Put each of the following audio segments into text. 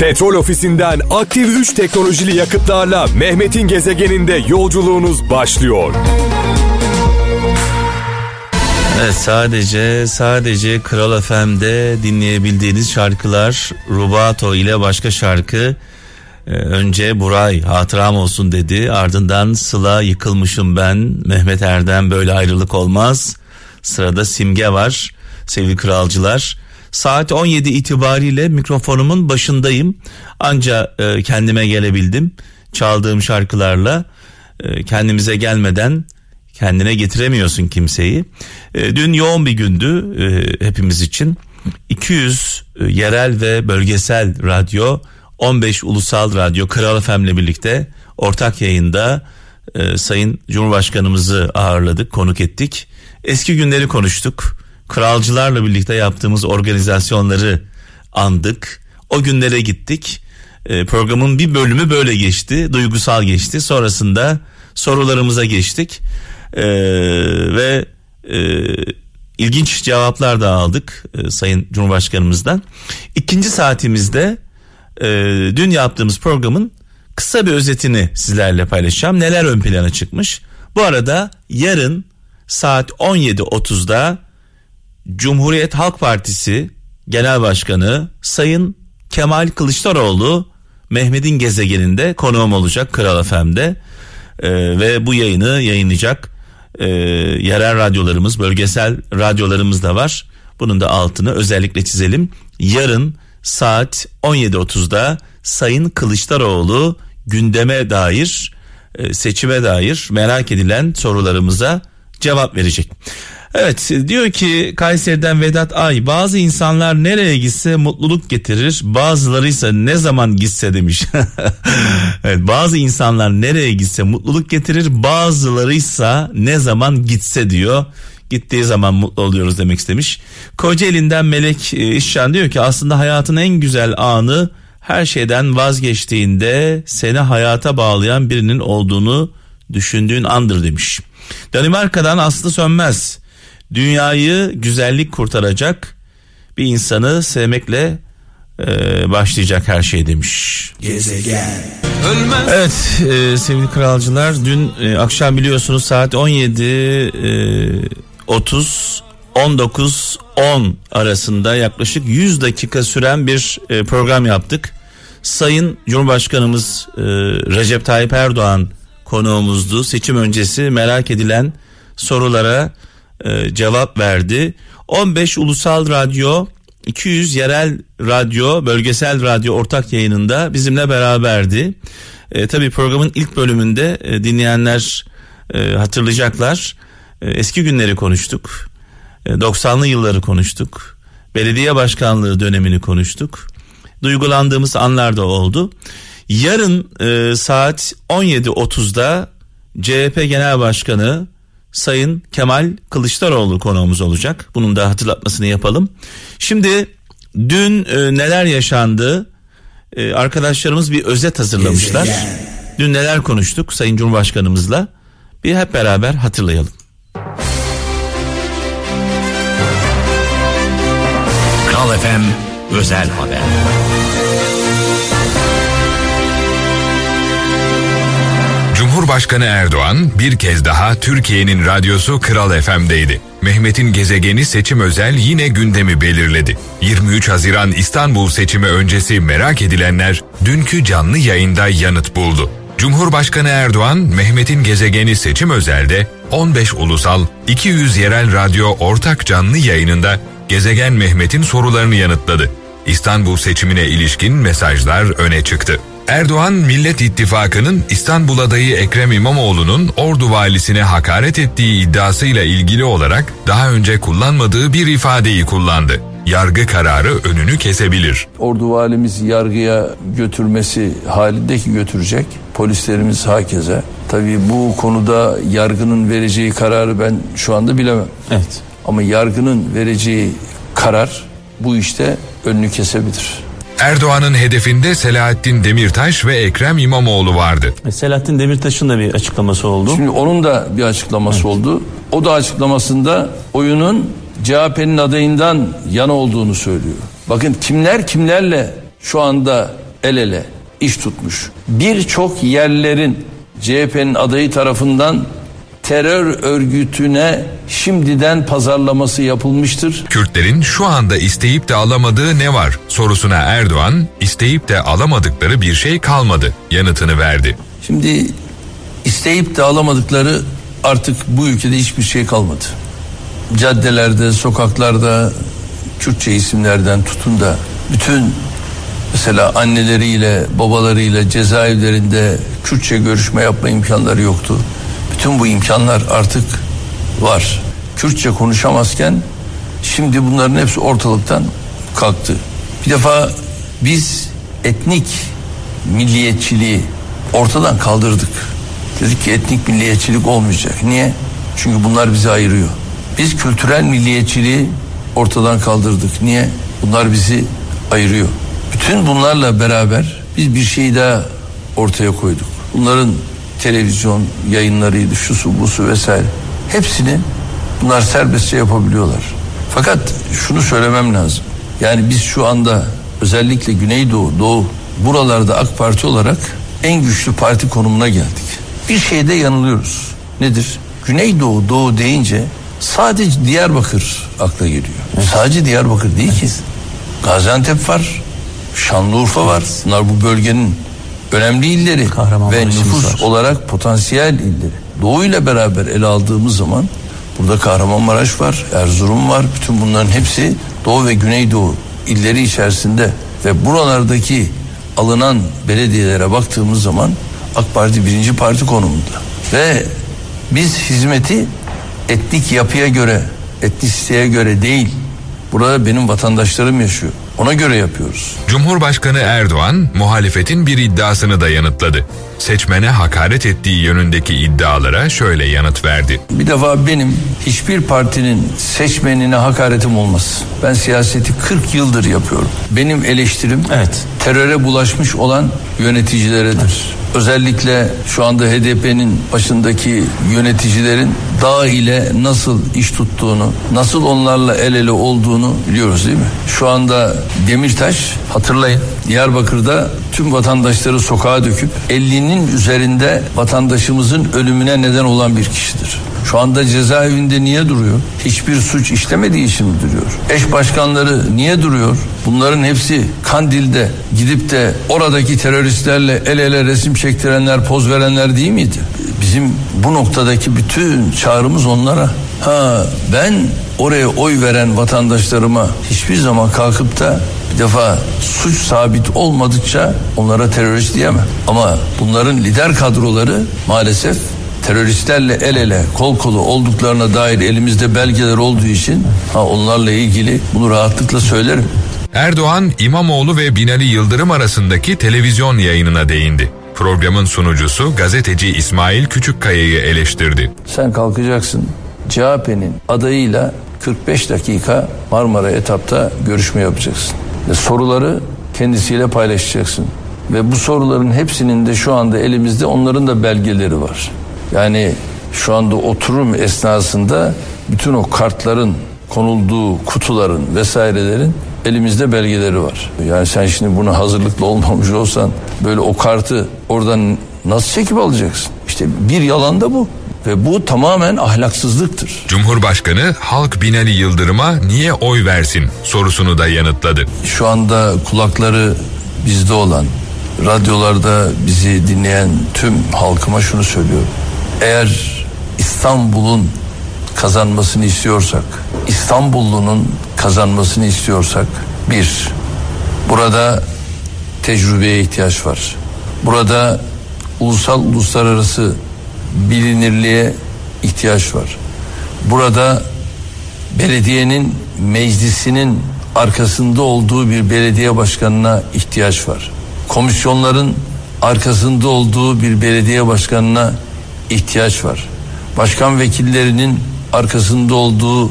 Petrol Ofisi'nden aktif 3 teknolojili yakıtlarla Mehmet'in gezegeninde yolculuğunuz başlıyor. Evet, sadece Kral FM'de dinleyebildiğiniz şarkılar. Rubato ile başka şarkı. Önce Buray hatıram olsun dedi. Ardından Sıla yıkılmışım ben. Mehmet Erdem böyle ayrılık olmaz. Sırada Simge var sevgili kralcılar. Saat 17 itibariyle mikrofonumun başındayım. Anca kendime gelebildim. Çaldığım şarkılarla kendimize gelmeden kendine getiremiyorsun kimseyi. Dün yoğun bir gündü hepimiz için. 200 yerel ve bölgesel radyo, 15 ulusal radyo Kral FM'le birlikte ortak yayında Sayın Cumhurbaşkanımızı ağırladık, konuk ettik. Eski günleri konuştuk. Kralcılarla birlikte yaptığımız organizasyonları andık. O günlere gittik. Programın bir bölümü böyle geçti. Duygusal geçti. Sonrasında sorularımıza geçtik. Ve ilginç cevaplar da aldık Sayın Cumhurbaşkanımızdan. İkinci saatimizde dün yaptığımız programın kısa bir özetini sizlerle paylaşacağım. Neler ön plana çıkmış. Bu arada yarın saat 17.30'da Cumhuriyet Halk Partisi Genel Başkanı Sayın Kemal Kılıçdaroğlu Mehmet'in gezegeninde konuğum olacak Kral FM'de ve bu yayını yayınlayacak yerel radyolarımız, bölgesel radyolarımız da var. Bunun da altını özellikle çizelim. Yarın saat 17.30'da Sayın Kılıçdaroğlu gündeme dair, seçime dair merak edilen sorularımıza cevap verecek. Evet, diyor ki Kayseri'den Vedat Ay, bazı insanlar nereye gitse mutluluk getirir, bazılarıysa ne zaman gitse demiş. Evet, bazı insanlar nereye gitse mutluluk getirir, bazılarıysa ne zaman gitse diyor. Gittiği zaman mutlu oluyoruz demek istemiş. Kocaeli'nden Melek İşcan diyor ki aslında hayatın en güzel anı her şeyden vazgeçtiğinde seni hayata bağlayan birinin olduğunu düşündüğün andır demiş. Danimarka'dan Aslı Sönmez, dünyayı güzellik kurtaracak bir insanı sevmekle başlayacak her şey demiş. Gezegen. Evet sevgili kralcılar, dün akşam biliyorsunuz saat 17.30 19.10 arasında yaklaşık 100 dakika süren bir program yaptık. Sayın Cumhurbaşkanımız Recep Tayyip Erdoğan konuğumuzdu. Seçim öncesi merak edilen sorulara cevap verdi. 15 ulusal radyo, 200 yerel radyo, bölgesel radyo ortak yayınında bizimle beraberdi. Tabii programın ilk bölümünde dinleyenler hatırlayacaklar. Eski günleri konuştuk. 90'lı yılları konuştuk. Belediye başkanlığı dönemini konuştuk. Duygulandığımız anlar da oldu. Yarın saat 17.30'da CHP Genel Başkanı Sayın Kemal Kılıçdaroğlu konuğumuz olacak. Bunun da hatırlatmasını yapalım. Şimdi dün neler yaşandı? Arkadaşlarımız bir özet hazırlamışlar. Dün neler konuştuk Sayın Cumhurbaşkanımızla? Bir hep beraber hatırlayalım. Kral FM Özel Haber. Cumhurbaşkanı Erdoğan bir kez daha Türkiye'nin radyosu Kral FM'deydi. Mehmet'in gezegeni seçim özel yine gündemi belirledi. 23 Haziran İstanbul seçimi öncesi merak edilenler dünkü canlı yayında yanıt buldu. Cumhurbaşkanı Erdoğan, Mehmet'in gezegeni seçim özelde 15 ulusal, 200 yerel radyo ortak canlı yayınında gezegen Mehmet'in sorularını yanıtladı. İstanbul seçimine ilişkin mesajlar öne çıktı. Erdoğan, Millet İttifakı'nın İstanbul adayı Ekrem İmamoğlu'nun Ordu valisine hakaret ettiği iddiasıyla ilgili olarak daha önce kullanmadığı bir ifadeyi kullandı. Yargı kararı önünü kesebilir. Ordu valimiz yargıya götürmesi halindeki götürecek. Polislerimiz hakeza. Tabii bu konuda yargının vereceği kararı ben şu anda bilemem. Evet. Ama yargının vereceği karar bu işte önünü kesebilir. Erdoğan'ın hedefinde Selahattin Demirtaş ve Ekrem İmamoğlu vardı. Selahattin Demirtaş'ın da bir açıklaması oldu. Şimdi onun da bir açıklaması oldu. O da açıklamasında oyunun CHP'nin adayından yana olduğunu söylüyor. Bakın kimler kimlerle şu anda el ele iş tutmuş. Birçok yerlerin CHP'nin adayı tarafından terör örgütüne şimdiden pazarlaması yapılmıştır. Kürtlerin şu anda isteyip de alamadığı ne var sorusuna Erdoğan, isteyip de alamadıkları bir şey kalmadı yanıtını verdi. Şimdi isteyip de alamadıkları artık bu ülkede hiçbir şey kalmadı. Caddelerde, sokaklarda Kürtçe isimlerden tutun da bütün mesela anneleriyle, babalarıyla cezaevlerinde Kürtçe görüşme yapma imkanları yoktu. Bütün bu imkanlar artık var. Kürtçe konuşamazken şimdi bunların hepsi ortalıktan kalktı. Bir defa biz etnik milliyetçiliği ortadan kaldırdık. Dedik ki etnik milliyetçilik olmayacak. Niye? Çünkü bunlar bizi ayırıyor. Biz kültürel milliyetçiliği ortadan kaldırdık. Niye? Bunlar bizi ayırıyor. Bütün bunlarla beraber biz bir şey daha ortaya koyduk. Bunların televizyon yayınlarıydı, şusu busu vesaire. Hepsini bunlar serbestçe yapabiliyorlar. Fakat şunu söylemem lazım. Yani biz şu anda özellikle Güneydoğu, Doğu buralarda AK Parti olarak en güçlü parti konumuna geldik. Bir şeyde yanılıyoruz. Nedir? Güneydoğu, Doğu deyince sadece Diyarbakır akla geliyor. Sadece Diyarbakır değil ki. Gaziantep var, Şanlıurfa var. Bunlar bu bölgenin önemli illeri ve nüfus olarak potansiyel illeri. Doğu ile beraber ele aldığımız zaman burada Kahramanmaraş var, Erzurum var. Bütün bunların hepsi Doğu ve Güneydoğu illeri içerisinde ve buralardaki alınan belediyelere baktığımız zaman AK Parti birinci parti konumunda. Ve biz hizmeti etnik yapıya göre, etnisiteye göre değil, burada benim vatandaşlarım yaşıyor. Ona göre yapıyoruz. Cumhurbaşkanı Erdoğan muhalefetin bir iddiasını da yanıtladı. Seçmene hakaret ettiği yönündeki iddialara şöyle yanıt verdi. Bir defa benim hiçbir partinin seçmenine hakaretim olmaz. Ben siyaseti 40 yıldır yapıyorum. Benim eleştirim teröre bulaşmış olan yöneticileredir. Evet. Özellikle şu anda HDP'nin başındaki yöneticilerin dağ ile nasıl iş tuttuğunu, nasıl onlarla el ele olduğunu biliyoruz değil mi? Şu anda Demirtaş, hatırlayın, Diyarbakır'da tüm vatandaşları sokağa döküp 50'nin üzerinde vatandaşımızın ölümüne neden olan bir kişidir. Şu anda cezaevinde niye duruyor? Hiçbir suç işlemediği için mi duruyor? Eş başkanları niye duruyor? Bunların hepsi Kandil'de gidip de oradaki teröristlerle el ele resim çektirenler, poz verenler değil miydi? Bizim bu noktadaki bütün çağrımız onlara. Ben oraya oy veren vatandaşlarıma hiçbir zaman kalkıp da bir defa suç sabit olmadıkça onlara terörist diyemem. Ama bunların lider kadroları maalesef teröristlerle el ele, kol kola olduklarına dair elimizde belgeler olduğu için onlarla ilgili bunu rahatlıkla söylerim. Erdoğan, İmamoğlu ve Binali Yıldırım arasındaki televizyon yayınına değindi. Programın sunucusu gazeteci İsmail Küçükkaya'yı eleştirdi. Sen kalkacaksın CHP'nin adayıyla 45 dakika Marmara etapta görüşme yapacaksın. Ve soruları kendisiyle paylaşacaksın. Ve bu soruların hepsinin de şu anda elimizde onların da belgeleri var. Yani şu anda oturum esnasında bütün o kartların konulduğu kutuların vesairelerin elimizde belgeleri var. Yani sen şimdi buna hazırlıklı olmamış olsan böyle o kartı oradan nasıl çekip alacaksın? İşte bir yalan da bu. Ve bu tamamen ahlaksızlıktır. Cumhurbaşkanı halk Binali Yıldırım'a niye oy versin sorusunu da yanıtladı. Şu anda kulakları bizde olan, radyolarda bizi dinleyen tüm halkıma şunu söylüyorum. Eğer İstanbul'un kazanmasını istiyorsak, İstanbullunun kazanmasını istiyorsak, bir, burada tecrübeye ihtiyaç var. Burada ulusal uluslararası bilinirliğe ihtiyaç var. Burada belediyenin meclisinin arkasında olduğu bir belediye başkanına ihtiyaç var. Komisyonların arkasında olduğu bir belediye başkanına ihtiyaç var. Başkan vekillerinin arkasında olduğu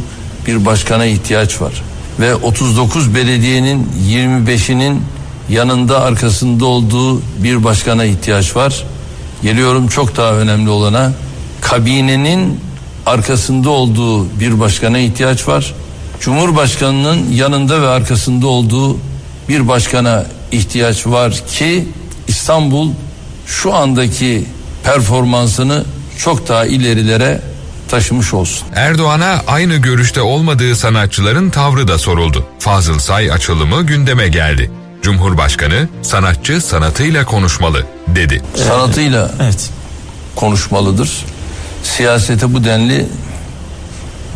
bir başkana ihtiyaç var. Ve 39 belediyenin 25'inin yanında arkasında olduğu bir başkana ihtiyaç var. Geliyorum çok daha önemli olana, kabinenin arkasında olduğu bir başkana ihtiyaç var. Cumhurbaşkanının yanında ve arkasında olduğu bir başkana ihtiyaç var ki İstanbul şu andaki performansını çok daha ilerilere taşımış olsun. Erdoğan'a aynı görüşte olmadığı sanatçıların tavrı da soruldu. Fazıl Say açılımı gündeme geldi. Cumhurbaşkanı sanatçı sanatıyla konuşmalı dedi. Sanatıyla konuşmalıdır. Siyasete bu denli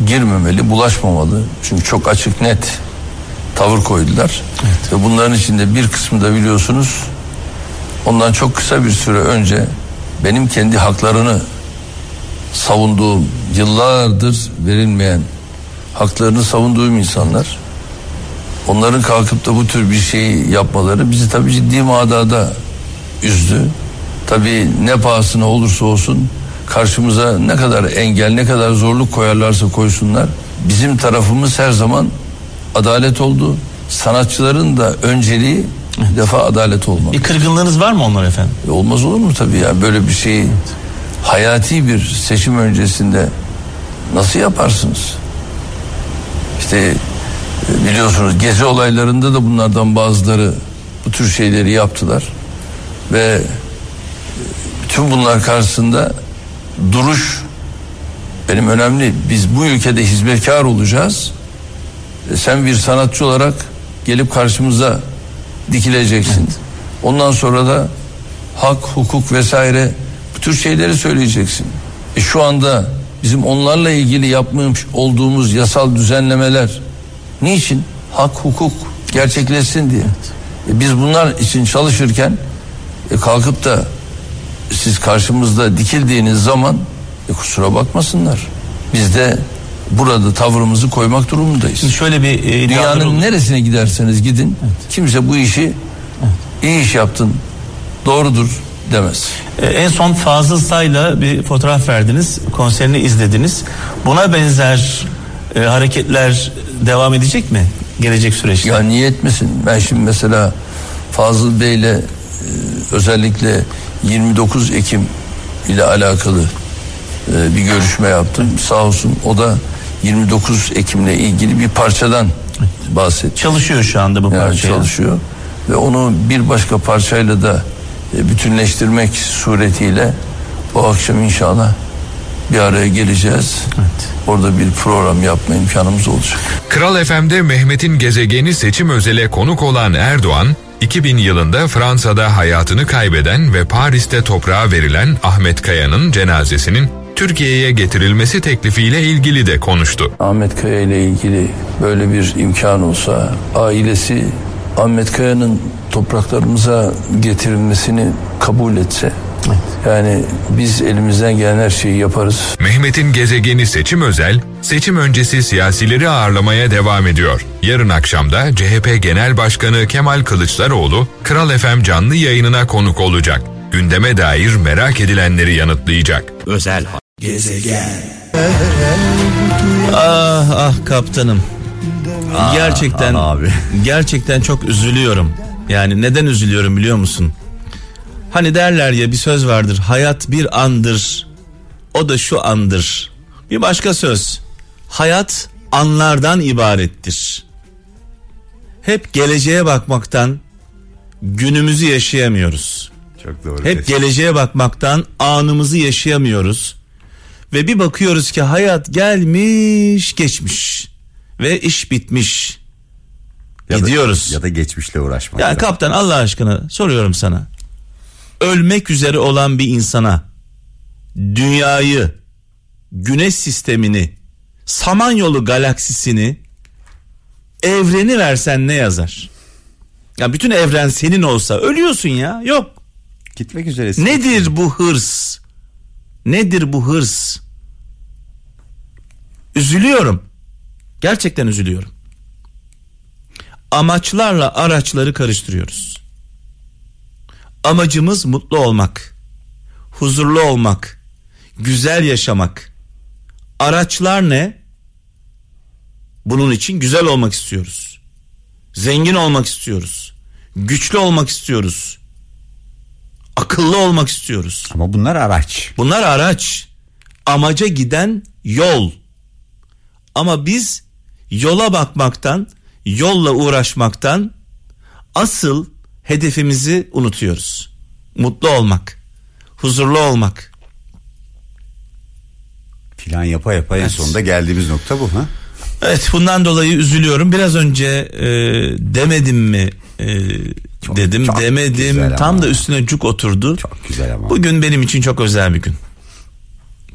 girmemeli, bulaşmamalı. Çünkü çok açık, net tavır koydular. Evet. Ve bunların içinde bir kısmı da biliyorsunuz ondan çok kısa bir süre önce benim kendi haklarını savunduğum, yıllardır verilmeyen haklarını savunduğum insanlar, onların kalkıp da bu tür bir şeyi yapmaları bizi tabii ciddi manada üzdü. Tabii ne pahasına olursa olsun karşımıza ne kadar engel, ne kadar zorluk koyarlarsa koysunlar, bizim tarafımız her zaman adalet oldu. Sanatçıların da önceliği bir defa adalet olmalı. Bir kırgınlığınız var mı onlar efendim? Olmaz olur mu tabii ya, böyle bir şeyi hayati bir seçim öncesinde nasıl yaparsınız? İşte biliyorsunuz gezi olaylarında da bunlardan bazıları bu tür şeyleri yaptılar ve bütün bunlar karşısında duruş benim önemli. Biz bu ülkede hizmetkar olacağız. Sen bir sanatçı olarak gelip karşımıza dikileceksin. Evet. Ondan sonra da hak, hukuk vesaire bu tür şeyleri söyleyeceksin. Şu anda bizim onlarla ilgili yapmış olduğumuz yasal düzenlemeler niçin? Hak, hukuk gerçekleşsin diye. Evet. Biz bunlar için çalışırken kalkıp da siz karşımızda dikildiğiniz zaman kusura bakmasınlar. Biz de burada tavrımızı koymak durumundayız. Şimdi şöyle bir dünyanın neresine giderseniz gidin, kimse bu işi iyi iş yaptın, doğrudur demez. En son Fazıl Say'la bir fotoğraf verdiniz, konserini izlediniz. Buna benzer hareketler devam edecek mi gelecek süreçte? Ya niye etmesin? Ben şimdi mesela Fazıl Bey'le özellikle 29 Ekim ile alakalı bir görüşme yaptım. Sağ olsun o da 29 Ekim'le ilgili bir parçadan bahsediyor. Çalışıyor şu anda bu parçaya. Çalışıyor ve onu bir başka parçayla da bütünleştirmek suretiyle bu akşam inşallah bir araya geleceğiz. Evet. Orada bir program yapma imkanımız olacak. Kral FM'de Mehmet'in gezegeni seçim özele konuk olan Erdoğan, 2000 yılında Fransa'da hayatını kaybeden ve Paris'te toprağa verilen Ahmet Kaya'nın cenazesinin Türkiye'ye getirilmesi teklifiyle ilgili de konuştu. Ahmet Kaya ile ilgili böyle bir imkan olsa, ailesi Ahmet Kaya'nın topraklarımıza getirilmesini kabul etse, yani biz elimizden gelen her şeyi yaparız. Mehmet'in gezegeni seçim özel, seçim öncesi siyasileri ağırlamaya devam ediyor. Yarın akşam da CHP Genel Başkanı Kemal Kılıçdaroğlu, Kral FM canlı yayınına konuk olacak. Gündeme dair merak edilenleri yanıtlayacak. Özel Gezegen. Ah kaptanım. Gerçekten abi. Gerçekten çok üzülüyorum. Yani neden üzülüyorum biliyor musun? Hani derler ya, bir söz vardır. Hayat bir andır. O da şu andır. Bir başka söz. Hayat anlardan ibarettir. Hep geleceğe bakmaktan günümüzü yaşayamıyoruz. Çok doğru. Hep geleceğe bakmaktan anımızı yaşayamıyoruz. Ve bir bakıyoruz ki hayat gelmiş geçmiş. Ve iş bitmiş. Gidiyoruz. Ya da geçmişle uğraşmak. Ya kaptan Allah aşkına soruyorum sana. Ölmek üzere olan bir insana dünyayı, güneş sistemini, Samanyolu galaksisini, evreni versen ne yazar? Ya bütün evren senin olsa ölüyorsun ya. Yok. Gitmek üzeresin. Nedir bu hırs? Nedir bu hırs? Üzülüyorum. Gerçekten üzülüyorum. Amaçlarla araçları karıştırıyoruz. Amacımız mutlu olmak, huzurlu olmak, güzel yaşamak. Araçlar ne? Bunun için güzel olmak istiyoruz. Zengin olmak istiyoruz. Güçlü olmak istiyoruz. Akıllı olmak istiyoruz. Ama bunlar araç. Bunlar araç. Amaca giden yol. Ama biz yola bakmaktan, yolla uğraşmaktan, asıl hedefimizi unutuyoruz. Mutlu olmak, huzurlu olmak. Plan yapa yapa en sonunda geldiğimiz nokta bu ha? Evet, bundan dolayı üzülüyorum. Biraz önce demedim mi çok, dedim, çok demedim. Tam da üstüne cuk oturdu. Çok güzel ama. Bugün benim için çok özel bir gün.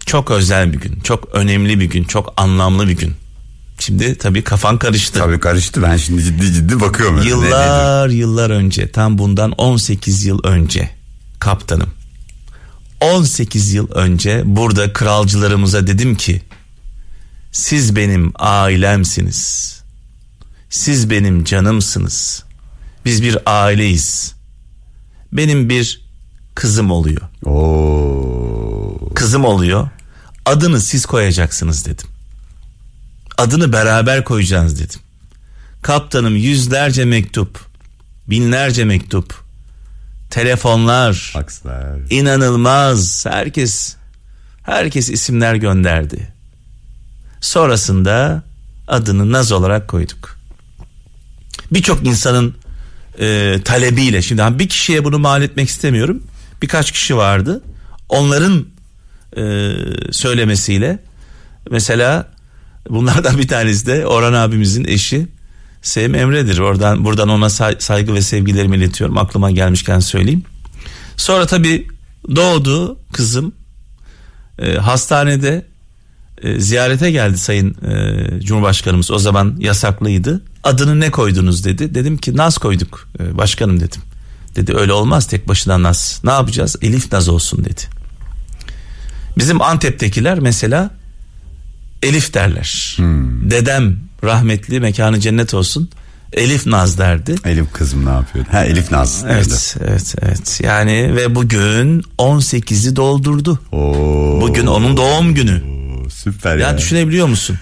Çok özel bir gün, çok önemli bir gün, çok anlamlı bir gün. Şimdi tabii kafan karıştı. Tabii karıştı, ben şimdi ciddi bakıyorum. Yıllar önce, tam bundan 18 yıl önce kaptanım. 18 yıl önce burada kralcılarımıza dedim ki siz benim ailemsiniz. Siz benim canımsınız. Biz bir aileyiz. Benim bir kızım oluyor. Oo. Kızım oluyor. Adını siz koyacaksınız dedim. Adını beraber koyacağız dedim. Kaptanım, yüzlerce mektup, binlerce mektup, telefonlar, fakslar. İnanılmaz. Herkes isimler gönderdi. Sonrasında adını Naz olarak koyduk. Birçok insanın talebiyle. Şimdi bir kişiye bunu mal etmek istemiyorum. Birkaç kişi vardı. Onların söylemesiyle. Mesela bunlardan bir tanesi de Orhan abimizin eşi Sevim Emre'dir. Buradan ona saygı ve sevgilerimi iletiyorum. Aklıma gelmişken söyleyeyim. Sonra tabii doğdu kızım. Hastanede ziyarete geldi Sayın Cumhurbaşkanımız. O zaman yasaklıydı. Adını ne koydunuz dedi. Dedim ki Naz koyduk başkanım dedim. Dedi öyle olmaz, tek başına Naz. Ne yapacağız? Elif Naz olsun dedi. Bizim Antep'tekiler mesela Elif derler. Dedem rahmetli, mekanı cennet olsun, Elif Naz derdi. Elif kızım ne yapıyor? Ha, Elif Naz. Evet. Yani ve bugün 18'i doldurdu. Oo. Bugün onun doğum günü. Süper ya. Ya düşünebiliyor musun?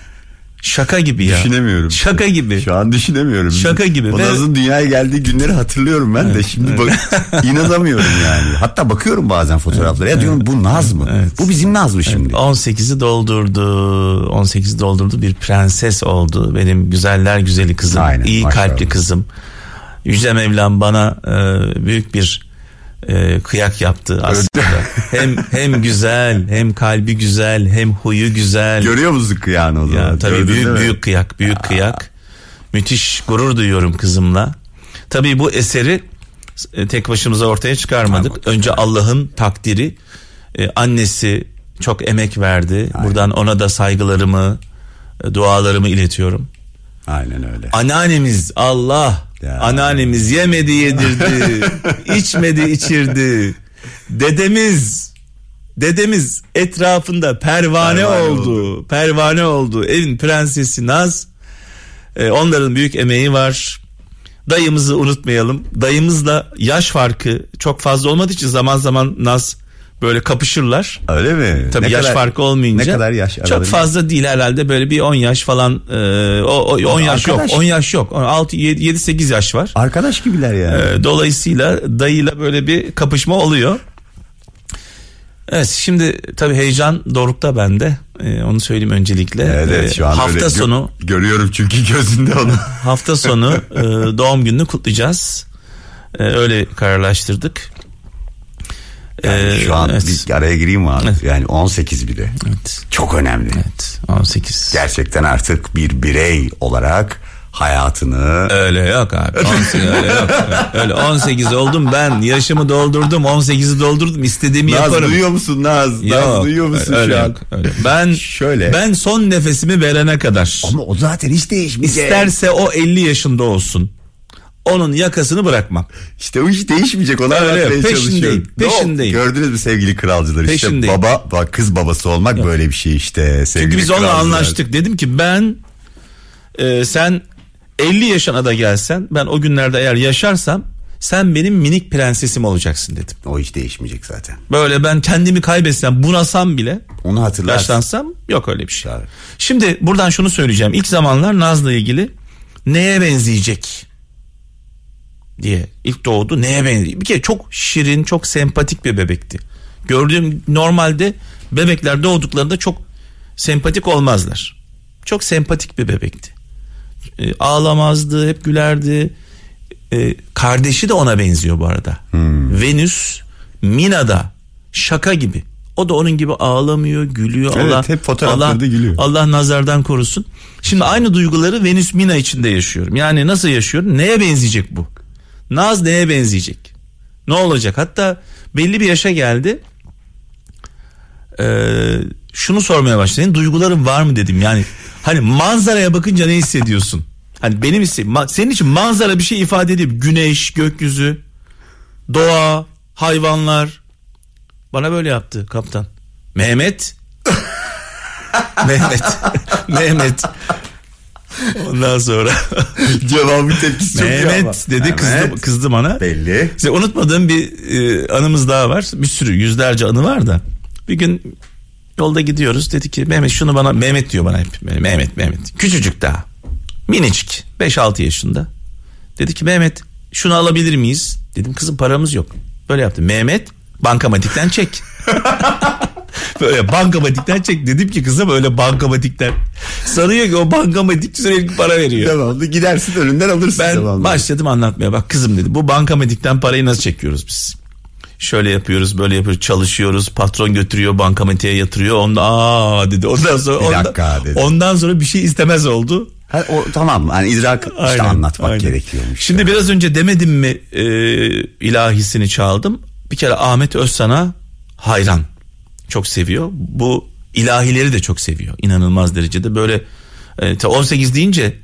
Şaka gibi ya. Düşünemiyorum. Şaka gibi. Şu an düşünemiyorum. Şaka gibi. O Naz'ın dünyaya geldiği günleri hatırlıyorum ben, evet, de şimdi bak, inanamıyorum yani. Hatta bakıyorum bazen fotoğraflara. Evet, ya diyorum bu Naz mı? Evet. Bu bizim Naz mı şimdi? Evet. 18'i doldurdu. Bir prenses oldu. Benim güzeller güzeli kızım. Aynen, iyi maşallah. Kalpli kızım. Yüce Mevlam bana büyük bir kıyak yaptı aslında. hem güzel, hem kalbi güzel, hem huyu güzel. Görüyor musun kıyağını o zaman? Ya, tabii büyük kıyak. Müthiş gurur duyuyorum kızımla. Tabii bu eseri tek başımıza ortaya çıkarmadık. Tamam, önce Allah'ın takdiri. Annesi çok emek verdi. Aynen. Buradan ona da saygılarımı, dualarımı iletiyorum. Aynen öyle. Anneannemiz Allah. Ya. Anneannemiz yemedi yedirdi, içmedi içirdi. Dedemiz etrafında pervane oldu. Pervane oldu. Evin prensesi Naz. Onların büyük emeği var. Dayımızı unutmayalım. Dayımızla yaş farkı çok fazla olmadığı için zaman zaman Naz böyle kapışırlar. Öyle mi? Tabii ne yaş kadar, farkı olmayınca. Ne kadar yaş? Çok fazla değil herhalde, böyle bir 10 yaş falan. 10 yaş yok. 6-7-8 yaş var. Arkadaş gibiler yani. Dolayısıyla dayıyla böyle bir kapışma oluyor. Evet, şimdi tabii heyecan dorukta bende. Onu söyleyeyim öncelikle. Evet, şu an hafta sonu. Görüyorum çünkü gözünde onu. Hafta sonu doğum gününü kutlayacağız. Öyle kararlaştırdık. Yani şu an evet. Bir araya gireyim abi. Evet. Yani 18 bir de. Evet. Çok önemli. Evet, 18. Gerçekten artık bir birey olarak hayatını... Öyle yok abi. 18, öyle yok. Öyle 18 oldum ben. Yaşımı doldurdum. 18'i doldurdum. İstediğimi Naz yaparım. Naz duyuyor musun Naz? Yok, Naz duyuyor musun öyle, şu an? Yok, öyle. Ben son nefesimi verene kadar. Ama o zaten hiç değişmeyecek. İsterse o 50 yaşında olsun. Onun yakasını bırakmam. İşte o hiç değişmeyecek. Ona öyle peşindeyim. Gördünüz mü sevgili kralcılar? İşte baba, kız babası olmak yok. Böyle bir şey işte. Çünkü biz onunla anlaştık. Dedim ki ben sen 50 yaşına da gelsen, ben o günlerde eğer yaşarsam sen benim minik prensesim olacaksın dedim. O hiç değişmeyecek zaten. Böyle ben kendimi kaybetsem, bunasam bile, onu hatırlarsın. Yaşlansam yok öyle bir şey. Evet. Şimdi buradan şunu söyleyeceğim. İlk zamanlar Naz'la ilgili neye benzeyecek diye, ilk doğdu neye benziyor? Bir kere çok şirin, çok sempatik bir bebekti. Gördüğüm, normalde bebekler doğduklarında çok sempatik olmazlar. Çok sempatik bir bebekti. Ağlamazdı, hep gülerdi. Kardeşi de ona benziyor bu arada. Venüs Mina'da şaka gibi. O da onun gibi ağlamıyor, gülüyor. Evet, Allah, hep fotoğraflarda gülüyor. Allah nazardan korusun. Şimdi aynı duyguları Venüs Mina içinde yaşıyorum. Yani nasıl yaşıyorum? Neye benzeyecek bu? Naz neye benzeyecek? Ne olacak? Hatta belli bir yaşa geldi. Şunu sormaya başlayın. Duyguların var mı dedim. Yani hani manzaraya bakınca ne hissediyorsun? Hani benim senin için manzara bir şey ifade ediyor. Güneş, gökyüzü, doğa, hayvanlar. Bana böyle yaptı kaptan. Mehmet. Ondan sonra cevabın tepkisi çok Mehmet dedi, kızdı bana. Belli. İşte unutmadığım bir anımız daha var. Bir sürü, yüzlerce anı var da. Bir gün yolda gidiyoruz, dedi ki Mehmet şunu bana, Mehmet diyor bana hep. Mehmet. Küçücük daha. Minicik. 5-6 yaşında. Dedi ki Mehmet şunu alabilir miyiz? Dedim kızım paramız yok. Böyle yaptı. Mehmet bankamatikten çek. Böyle bankamatikten çek. Dedim ki kızım öyle bankamatikten. Sanıyor ki o bankamatik sürekli para veriyor. Devamlı gidersin önünden alırsın. Ben devamlı başladım anlatmaya. Bak kızım dedi bu bankamatikten parayı nasıl çekiyoruz biz? Şöyle yapıyoruz, böyle yapıyoruz, çalışıyoruz. Patron götürüyor, bankamatiğe yatırıyor. Onda dedi. Ondan sonra dedi. Ondan sonra bir şey istemez oldu. Ha, tamam yani idrak işte aynen, anlatmak aynen gerekiyormuş. Şimdi biraz önce demedim mi ilahisini çaldım. Bir kere Ahmet Özsan'a hayran. Çok seviyor. Bu ilahileri de çok seviyor. İnanılmaz derecede böyle 18 deyince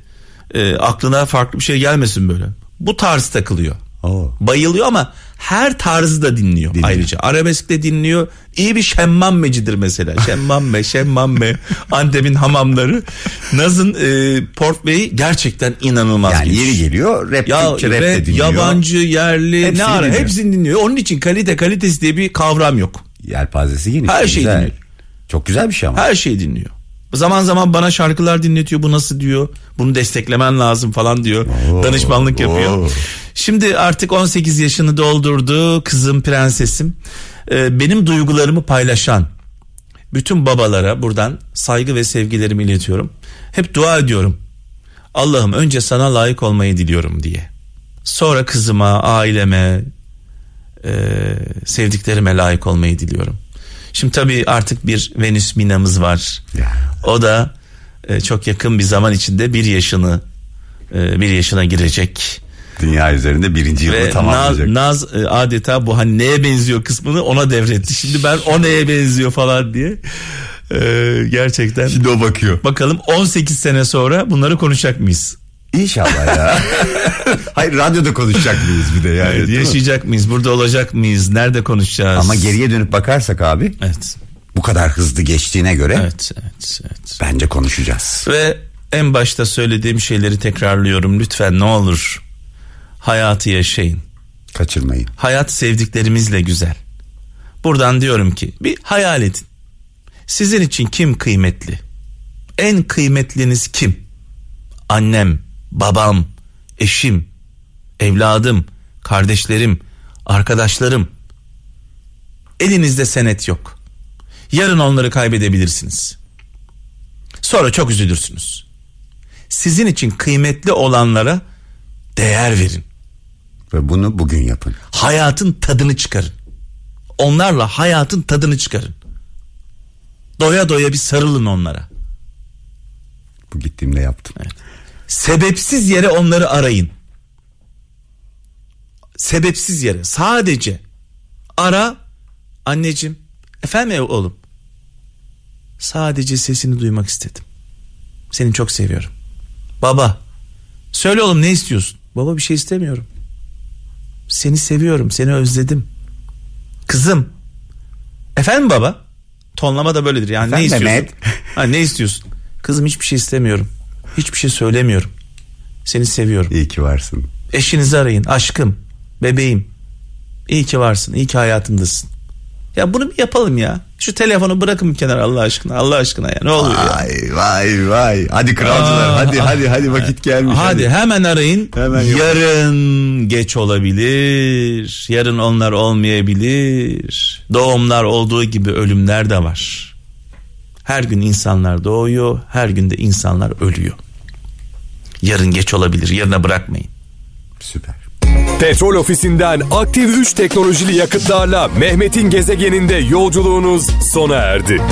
aklına farklı bir şey gelmesin böyle. Bu tarz takılıyor. Oo. Bayılıyor ama her tarzı da dinliyor. Ayrıca arabesk de dinliyor. İyi bir şemmammecidir mesela. Şemmamme. Antep'in hamamları. Naz'ın portföyü gerçekten inanılmaz. Yani yeri geliyor. Rap de dinliyor. Yabancı, yerli, hepsini dinliyor. Hepsini dinliyor. Onun için kalitesi diye bir kavram yok. Yelpazesi geniş. Her şeyi dinliyor. Çok güzel bir şey ama. Her şeyi dinliyor. Zaman zaman bana şarkılar dinletiyor. Bu nasıl diyor. Bunu desteklemen lazım falan diyor. Oo, danışmanlık yapıyor. Oo. Şimdi artık 18 yaşını doldurdu. Kızım, prensesim. Benim duygularımı paylaşan bütün babalara buradan saygı ve sevgilerimi iletiyorum. Hep dua ediyorum. Allah'ım önce sana layık olmayı diliyorum diye. Sonra kızıma, aileme, sevdiklerime layık olmayı diliyorum. Şimdi tabii artık bir Venüs Mina'mız var. O da çok yakın bir zaman içinde bir yaşına girecek. Dünya üzerinde 1. yılını tamamlayacak. Naz adeta bu hani neye benziyor kısmını ona devretti. Şimdi ben o neye benziyor falan diye gerçekten. Şimdi o bakıyor. Bakalım 18 sene sonra bunları konuşacak mıyız? İnşallah ya. Hayır, radyoda konuşacak mıyız bir de yani. Evet, yaşayacak mıyız? Burada olacak mıyız? Nerede konuşacağız? Ama geriye dönüp bakarsak abi. Evet. Bu kadar hızlı geçtiğine göre. Evet. Bence konuşacağız. Ve en başta söylediğim şeyleri tekrarlıyorum. Lütfen ne olur hayatı yaşayın. Kaçırmayın. Hayat sevdiklerimizle güzel. Buradan diyorum ki bir hayal edin. Sizin için kim kıymetli? En kıymetliniz kim? Annem, babam, eşim, evladım, kardeşlerim, arkadaşlarım. Elinizde senet yok. Yarın onları kaybedebilirsiniz. Sonra çok üzülürsünüz. Sizin için kıymetli olanlara değer verin. Ve bunu bugün yapın. Hayatın tadını çıkarın. Onlarla hayatın tadını çıkarın. Doya doya bir sarılın onlara. Bu gittiğimde yaptım. Evet. Sebepsiz yere onları arayın. Sebepsiz yere. Sadece ara, anneciğim, efendim oğlum. Sadece sesini duymak istedim. Seni çok seviyorum. Baba, söyle oğlum ne istiyorsun? Baba bir şey istemiyorum. Seni seviyorum, seni özledim. Kızım. Efendim baba? Tonlama da böyledir. Yani efendim, ne istiyorsun? Hani ne istiyorsun? Kızım hiçbir şey istemiyorum. Hiçbir şey söylemiyorum. Seni seviyorum. İyi ki varsın. Eşinizi arayın. Aşkım, bebeğim. İyi ki varsın. İyi ki hayatımdasın. Ya bunu bir yapalım ya. Şu telefonu bırakın bir kenara Allah aşkına. Allah aşkına ya. Ne oluyor vay, ya? Vay. Hadi kralcılar. Hadi vakit gelmiş. Hadi hemen arayın. Hemen yarın geç olabilir. Yarın onlar olmayabilir. Doğumlar olduğu gibi ölümler de var. Her gün insanlar doğuyor, her gün de insanlar ölüyor. Yarın geç olabilir, yarına bırakmayın. Süper. Petrol ofisinden aktif 3 teknolojili yakıtlarla Mehmet'in gezegeninde yolculuğunuz sona erdi.